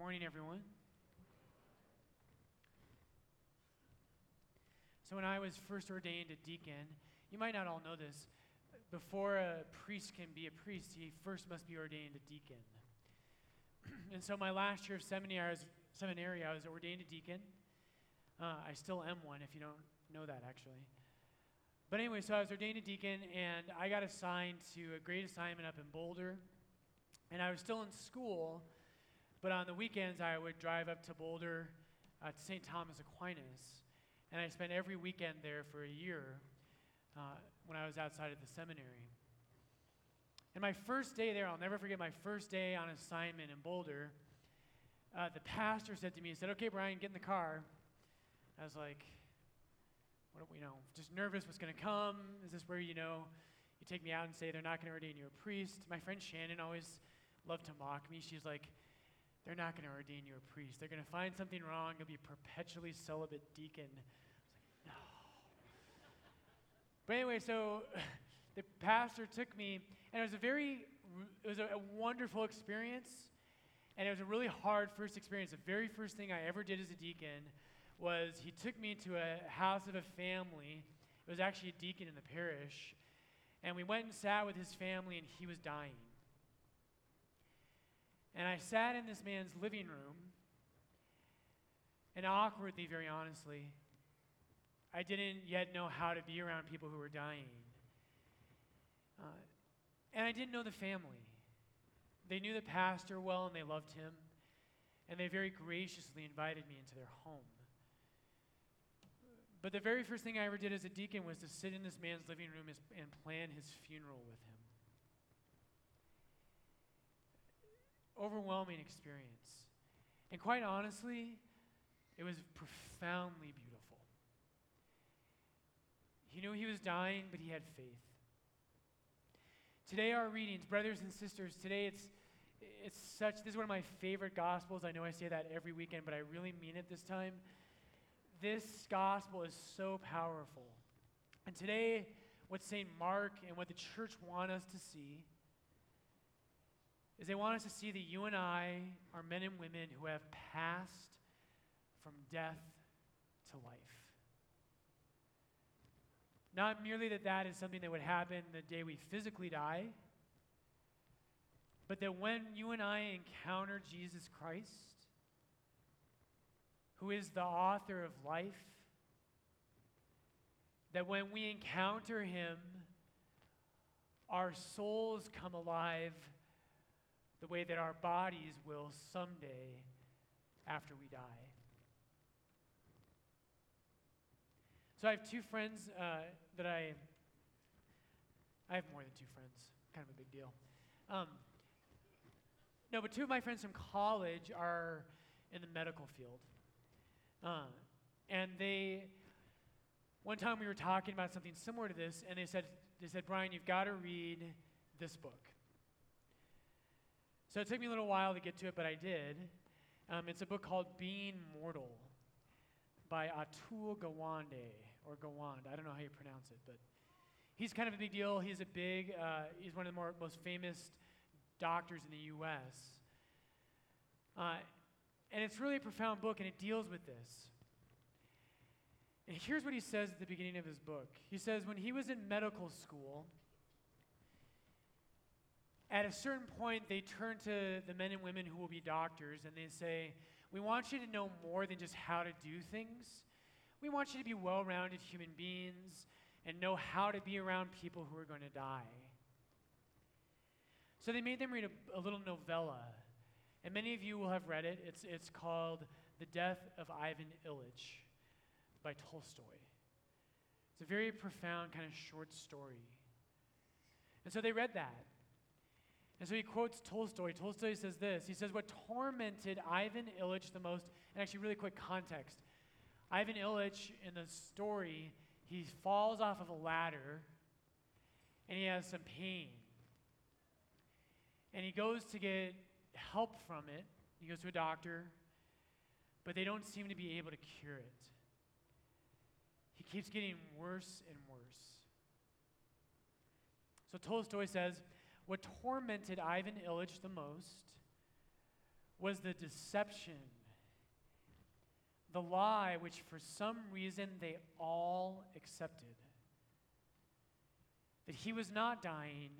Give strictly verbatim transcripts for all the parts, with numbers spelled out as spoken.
morning, everyone. So when I was first ordained a deacon, you might not all know this, before a priest can be a priest, he first must be ordained a deacon. And so my last year of seminary, I was, seminary, I was ordained a deacon. Uh, I still am one, if you don't know that, actually. But anyway, so I was ordained a deacon, and I got assigned to a great assignment up in Boulder. And I was still in school, but on the weekends, I would drive up to Boulder, uh, to Saint Thomas Aquinas. And I spent every weekend there for a year uh, when I was outside of the seminary. And my first day there, I'll never forget my first day on assignment in Boulder, uh, the pastor said to me, he said, "Okay, Brian, get in the car." I was like, what do we know? Just nervous what's going to come. Is this where, you know, you take me out and say they're not going to ordain you a priest? My friend Shannon always loved to mock me. She's like, "They're not going to ordain you a priest. They're going to find something wrong. You'll be a perpetually celibate deacon." I was like, no. But anyway, so the pastor took me, and it was a very, it was a wonderful experience, and it was a really hard first experience. The very first thing I ever did as a deacon was he took me to a house of a family. It was actually a deacon in the parish, and we went and sat with his family, and he was dying. And I sat in this man's living room, and awkwardly, very honestly, I didn't yet know how to be around people who were dying. Uh, and I didn't know the family. They knew the pastor well, and they loved him, and they very graciously invited me into their home. But the very first thing I ever did as a deacon was to sit in this man's living room and plan his funeral with him. Overwhelming experience. And quite honestly, it was profoundly beautiful. He knew he was dying, but he had faith. Today, our readings, brothers and sisters, today it's it's such, this is one of my favorite gospels. I know I say that every weekend, but I really mean it this time. This gospel is so powerful. And today, what Saint Mark and what the church want us to see is they want us to see that you and I are men and women who have passed from death to life. Not merely that that is something that would happen the day we physically die, but that when you and I encounter Jesus Christ, who is the author of life, that when we encounter him, our souls come alive the way that our bodies will someday after we die. So I have two friends uh, that I, I have more than two friends, kind of a big deal. Um, no, but two of my friends from college are in the medical field. Uh, and they, one time we were talking about something similar to this, and they said, they said, "Brian, you've got to read this book." So it took me a little while to get to it, but I did. Um, it's a book called Being Mortal by Atul Gawande, or Gawande. I don't know how you pronounce it, but he's kind of a big deal. He's a big, uh, he's one of the more, most famous doctors in the U S Uh, And it's really a profound book, and it deals with this. And here's what he says at the beginning of his book. He says, when he was in medical school, at a certain point, they turn to the men and women who will be doctors, and they say, "We want you to know more than just how to do things. We want you to be well-rounded human beings and know how to be around people who are going to die." So they made them read a, a little novella. And many of you will have read it. It's, it's called The Death of Ivan Ilyich by Tolstoy. It's a very profound kind of short story. And so they read that. And so he quotes Tolstoy. Tolstoy says this. He says, what tormented Ivan Ilyich the most, and actually really quick context, Ivan Ilyich in the story, he falls off of a ladder and he has some pain. And he goes to get help from it. He goes to a doctor, but they don't seem to be able to cure it. He keeps getting worse and worse. So Tolstoy says, what tormented Ivan Ilyich the most was the deception, the lie which for some reason they all accepted. That he was not dying,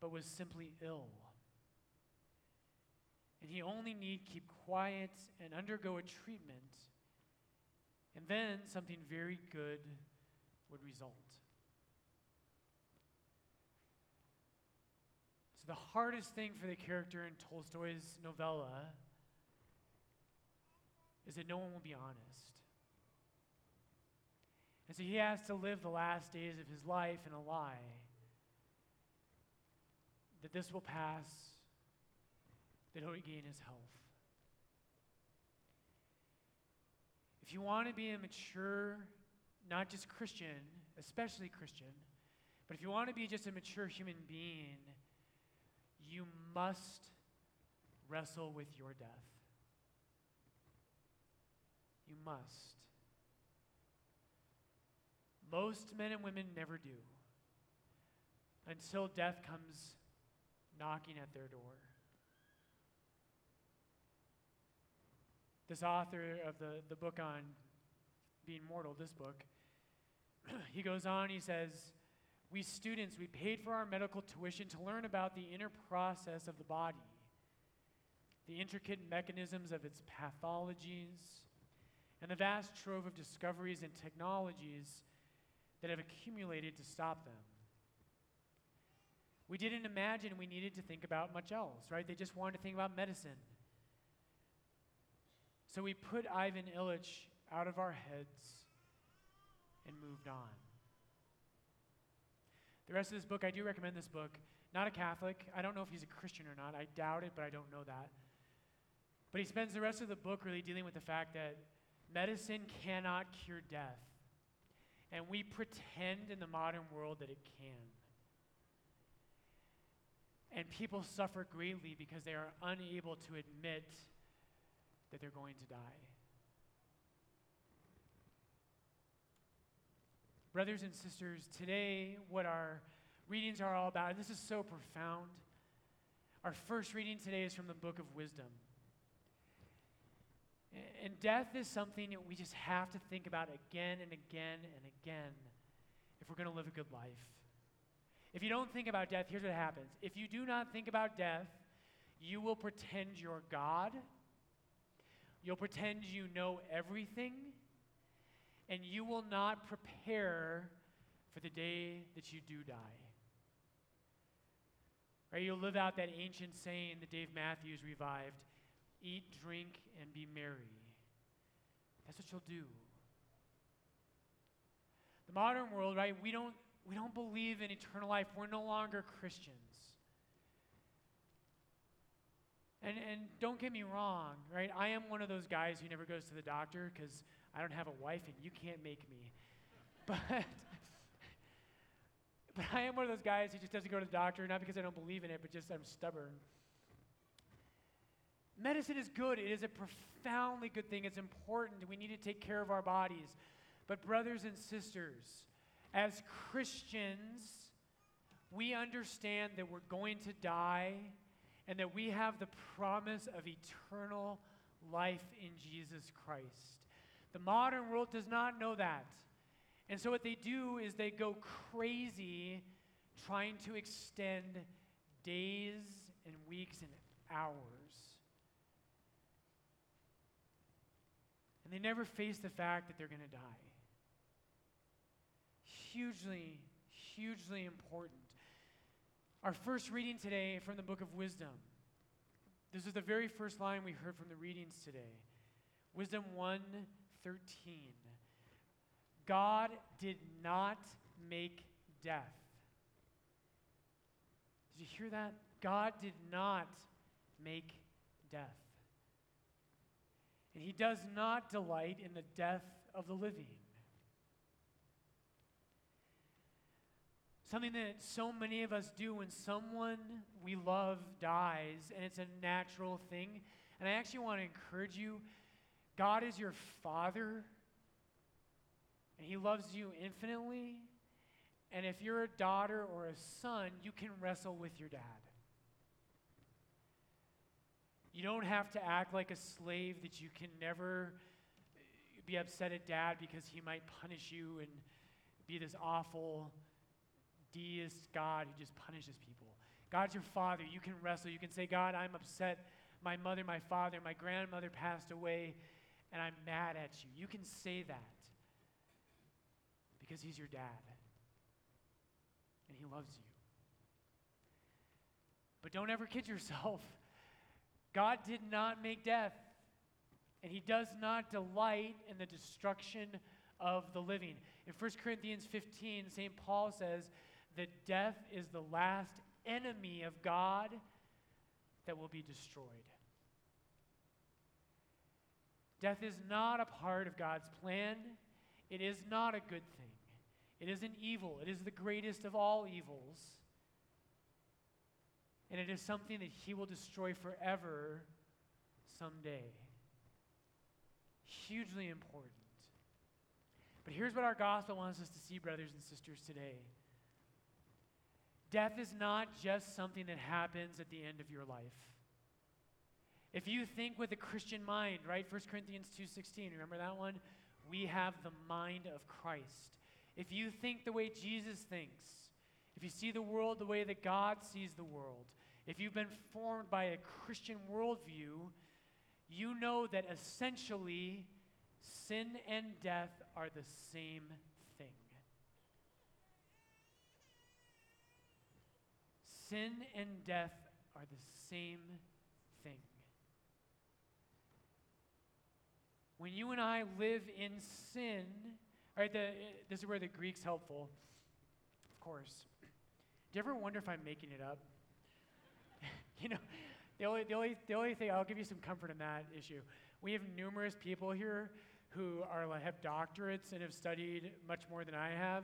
but was simply ill. And he only need keep quiet and undergo a treatment, and then something very good would result. So the hardest thing for the character in Tolstoy's novella is that no one will be honest. And so he has to live the last days of his life in a lie. That this will pass, that he'll regain his health. If you want to be a mature, not just Christian, especially Christian, but if you want to be just a mature human being, you must wrestle with your death. You must. Most men and women never do until death comes knocking at their door. This author of the, the book on Being Mortal, this book, he goes on, he says, we students, we paid for our medical tuition to learn about the inner process of the body, the intricate mechanisms of its pathologies, and the vast trove of discoveries and technologies that have accumulated to stop them. We didn't imagine we needed to think about much else, right? They just wanted to think about medicine. So we put Ivan Ilyich out of our heads and moved on. The rest of this book, I do recommend this book. Not a Catholic. I don't know if he's a Christian or not. I doubt it, but I don't know that. But he spends the rest of the book really dealing with the fact that medicine cannot cure death. And we pretend in the modern world that it can. And people suffer greatly because they are unable to admit that they're going to die. Brothers and sisters, today what our readings are all about, and this is so profound, our first reading today is from the Book of Wisdom. And death is something that we just have to think about again and again and again if we're going to live a good life. If you don't think about death, here's what happens. If you do not think about death, you will pretend you're God. You'll pretend you know everything. And you will not prepare for the day that you do die. Right? You'll live out that ancient saying that Dave Matthews revived, eat, drink, and be merry. That's what you'll do. The modern world, right, we don't We don't believe in eternal life. We're no longer Christians. And and don't get me wrong, right? I am one of those guys who never goes to the doctor because I don't have a wife and you can't make me. But, but I am one of those guys who just doesn't go to the doctor, not because I don't believe in it, but just I'm stubborn. Medicine is good. It is a profoundly good thing. It's important. We need to take care of our bodies. But brothers and sisters, as Christians, we understand that we're going to die and that we have the promise of eternal life in Jesus Christ. The modern world does not know that. And so what they do is they go crazy trying to extend days and weeks and hours. And they never face the fact that they're going to die. Hugely, hugely important. Our first reading today from the Book of Wisdom. This is the very first line we heard from the readings today. Wisdom one thirteen. God did not make death. Did you hear that? God did not make death. And he does not delight in the death of the living. Something that so many of us do when someone we love dies, and it's a natural thing. And I actually want to encourage you, God is your Father, and he loves you infinitely. And if you're a daughter or a son, you can wrestle with your dad. You don't have to act like a slave that you can never be upset at dad because he might punish you and be this awful deist God who just punishes people. God's your father. You can wrestle. You can say, God, I'm upset. My mother, my father, my grandmother passed away, and I'm mad at you. You can say that because he's your dad, and he loves you. But don't ever kid yourself. God did not make death, and he does not delight in the destruction of the living. In First Corinthians fifteen, Saint Paul says that death is the last enemy of God that will be destroyed. Death is not a part of God's plan. It is not a good thing. It is an evil. It is the greatest of all evils. And it is something that he will destroy forever someday. Hugely important. But here's what our gospel wants us to see, brothers and sisters, today. Death is not just something that happens at the end of your life. If you think with a Christian mind, right? First Corinthians two sixteen, remember that one? We have the mind of Christ. If you think the way Jesus thinks, if you see the world the way that God sees the world, if you've been formed by a Christian worldview, you know that essentially sin and death are the same thing. Sin and death are the same thing. When you and I live in sin, all right, the, this is where the Greek's helpful, of course. Do you ever wonder if I'm making it up? You know, the only, the, only, the only thing, I'll give you some comfort in that issue. We have numerous people here who are have doctorates and have studied much more than I have.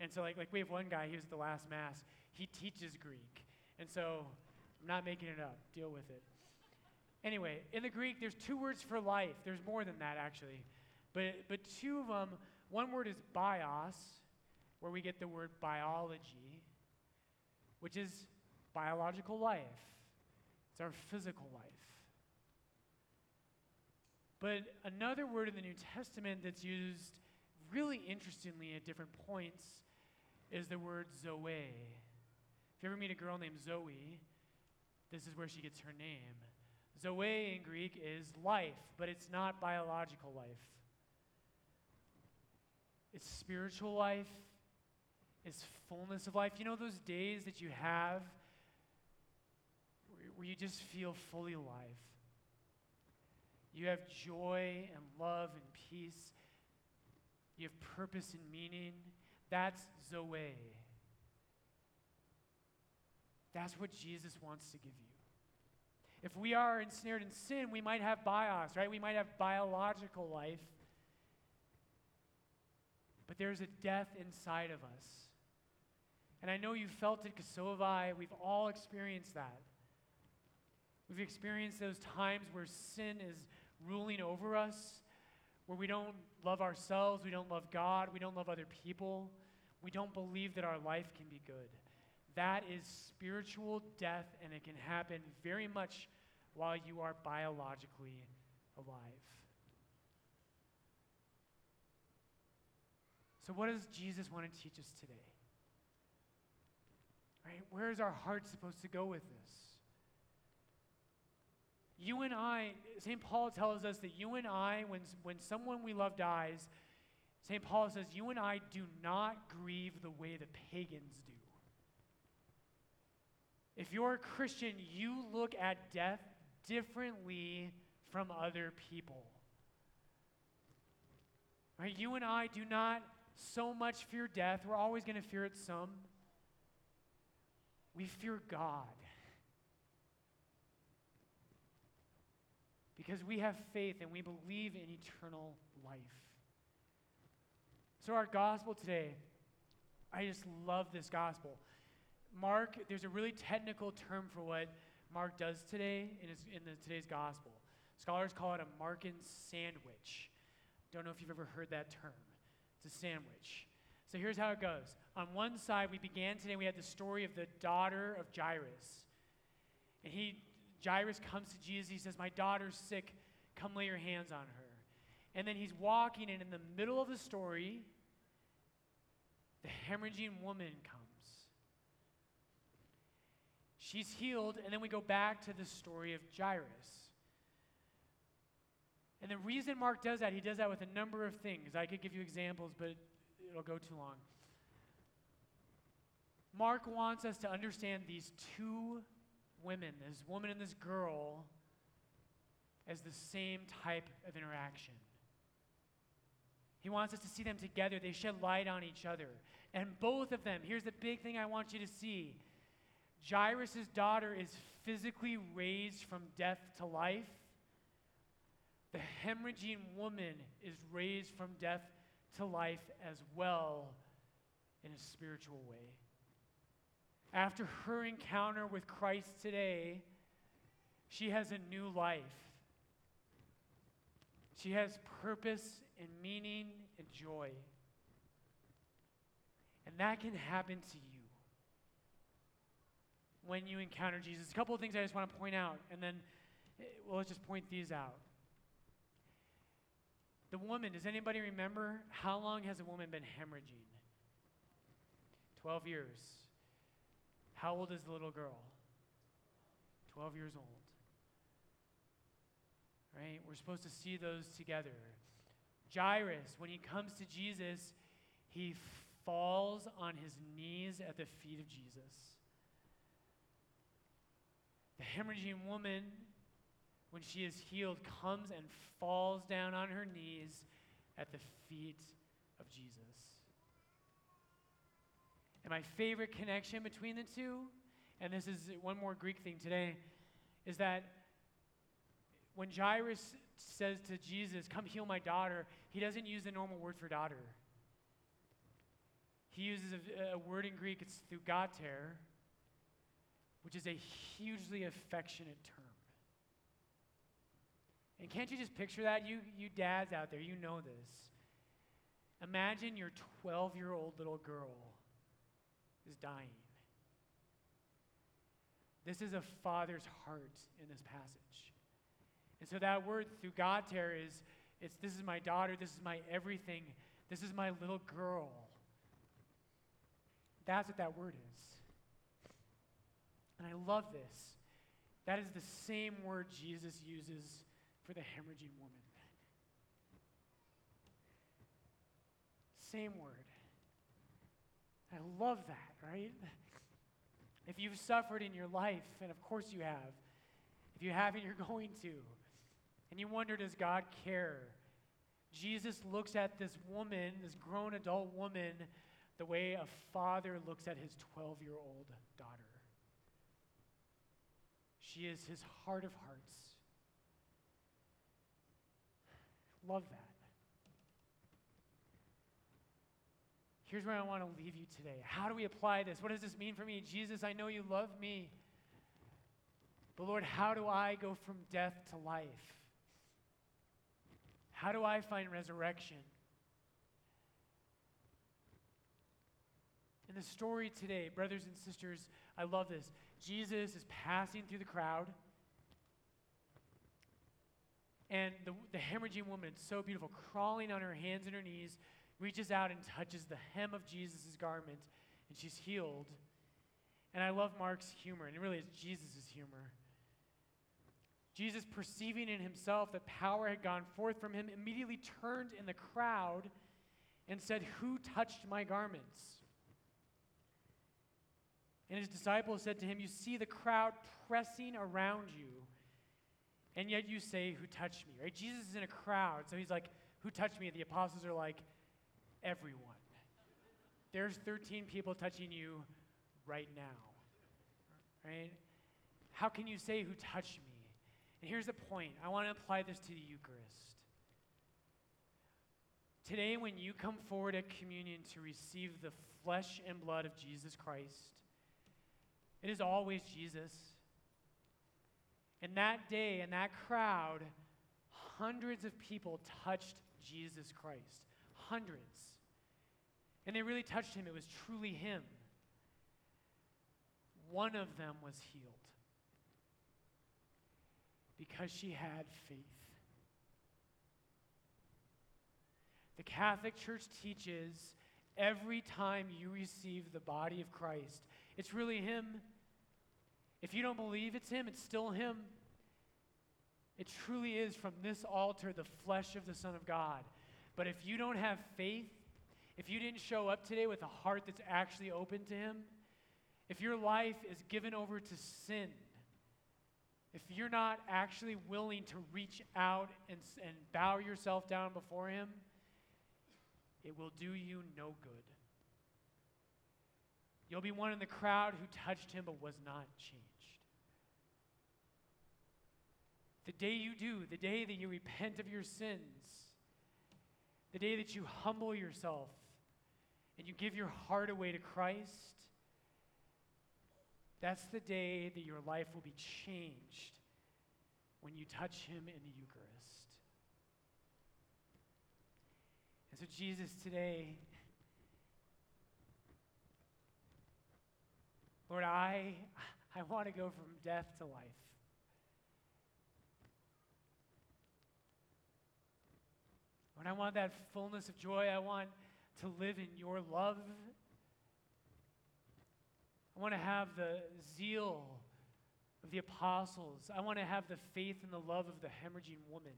And so, like, like we have one guy, he was at the last Mass. He teaches Greek. And so, I'm not making it up. Deal with it. Anyway, in the Greek, there's two words for life. There's more than that, actually. But, but two of them, one word is bios, where we get the word biology, which is biological life. It's our physical life. But another word in the New Testament that's used really interestingly at different points is the word Zoe. If you ever meet a girl named Zoe, this is where she gets her name. Zoe in Greek is life, but it's not biological life. It's spiritual life. It's fullness of life. You know those days that you have where you just feel fully alive? You have joy and love and peace. You have purpose and meaning. That's Zoe. That's what Jesus wants to give you. If we are ensnared in sin, we might have bios, right? We might have biological life. But there's a death inside of us. And I know you felt it, because so have I. We've all experienced that. We've experienced those times where sin is ruling over us, where we don't love ourselves, we don't love God, we don't love other people, we don't believe that our life can be good. That is spiritual death, and it can happen very much while you are biologically alive. So what does Jesus want to teach us today? Right? Where is our heart supposed to go with this? You and I, Saint Paul tells us that you and I, when, when someone we love dies, Saint Paul says, you and I do not grieve the way the pagans do. If you're a Christian, you look at death differently from other people. Right? You and I do not so much fear death. We're always going to fear it some. We fear God. Because we have faith and we believe in eternal life. So our gospel today, I just love this gospel. Mark, there's a really technical term for what Mark does today in, his, in the, today's gospel. Scholars call it a Markan sandwich. Don't know if you've ever heard that term. It's a sandwich. So here's how it goes. On one side, we began today, we had the story of the daughter of Jairus. And he Jairus comes to Jesus. He says, my daughter's sick. Come lay your hands on her. And then he's walking, and in the middle of the story, the hemorrhaging woman comes. She's healed, and then we go back to the story of Jairus. And the reason Mark does that, he does that with a number of things. I could give you examples, but it'll go too long. Mark wants us to understand these two women, this woman and this girl, as the same type of interaction. He wants us to see them together. They shed light on each other. And both of them, here's the big thing I want you to see. Jairus' daughter is physically raised from death to life. The hemorrhaging woman is raised from death to life as well in a spiritual way. After her encounter with Christ today, she has a new life. She has purpose and meaning and joy. And that can happen to you when you encounter Jesus. A couple of things I just want to point out, and then, well, let's just point these out. The woman, does anybody remember how long has a woman been hemorrhaging? twelve years. How old is the little girl? twelve years old. Right? We're supposed to see those together. Jairus, when he comes to Jesus, he falls on his knees at the feet of Jesus. The hemorrhaging woman, when she is healed, comes and falls down on her knees at the feet of Jesus. And my favorite connection between the two, and this is one more Greek thing today, is that when Jairus says to Jesus, come heal my daughter, he doesn't use the normal word for daughter. He uses a, a word in Greek, it's thugater, which is a hugely affectionate term. And can't you just picture that? You, you dads out there, you know this. Imagine your twelve-year-old little girl is dying. This is a father's heart in this passage. And so that word thugater is, it's this is my daughter, this is my everything, this is my little girl. That's what that word is. And I love this. That is the same word Jesus uses for the hemorrhaging woman. Same word. I love that, right? If you've suffered in your life, and of course you have, if you haven't, you're going to, and you wonder, does God care? Jesus looks at this woman, this grown adult woman, the way a father looks at his twelve-year-old daughter. She is his heart of hearts. Love that. Here's where I want to leave you today. How do we apply this? What does this mean for me? Jesus, I know you love me. But Lord, how do I go from death to life? How do I find resurrection? In the story today, brothers and sisters, I love this. Jesus is passing through the crowd. And the, the hemorrhaging woman, it's so beautiful, crawling on her hands and her knees, reaches out and touches the hem of Jesus' garment, and she's healed. And I love Mark's humor, and it really is Jesus' humor. Jesus, perceiving in himself that power had gone forth from him, immediately turned in the crowd and said, who touched my garments? And his disciples said to him, you see the crowd pressing around you, and yet you say, who touched me? Right? Jesus is in a crowd, so he's like, who touched me? And the apostles are like, everyone. There's thirteen people touching you right now. Right? How can you say who touched me? And here's the point. I want to apply this to the Eucharist. Today, when you come forward at communion to receive the flesh and blood of Jesus Christ, it is always Jesus. And that day, in that crowd, hundreds of people touched Jesus Christ. Hundreds. And they really touched him. It was truly him. One of them was healed. because she had faith. The Catholic Church teaches every time you receive the body of Christ, it's really him. If you don't believe it's him, it's still him. It truly is from this altar the flesh of the Son of God. But if you don't have faith, if you didn't show up today with a heart that's actually open to him, if your life is given over to sin, if you're not actually willing to reach out and, and bow yourself down before him, it will do you no good. You'll be one in the crowd who touched him but was not changed. The day you do, the day that you repent of your sins, the day that you humble yourself and you give your heart away to Christ, that's the day that your life will be changed when you touch him in the Eucharist. And so Jesus, today, Lord, I, I want to go from death to life. Lord, I want that fullness of joy. I want to live in your love. I want to have the zeal of the apostles. I want to have the faith and the love of the hemorrhaging woman.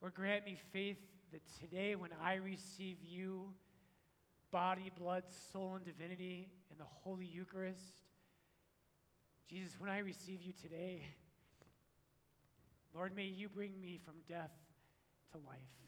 Lord, grant me faith that today when I receive you, body, blood, soul, and divinity in the Holy Eucharist, Jesus, when I receive you today, Lord, may you bring me from death to life.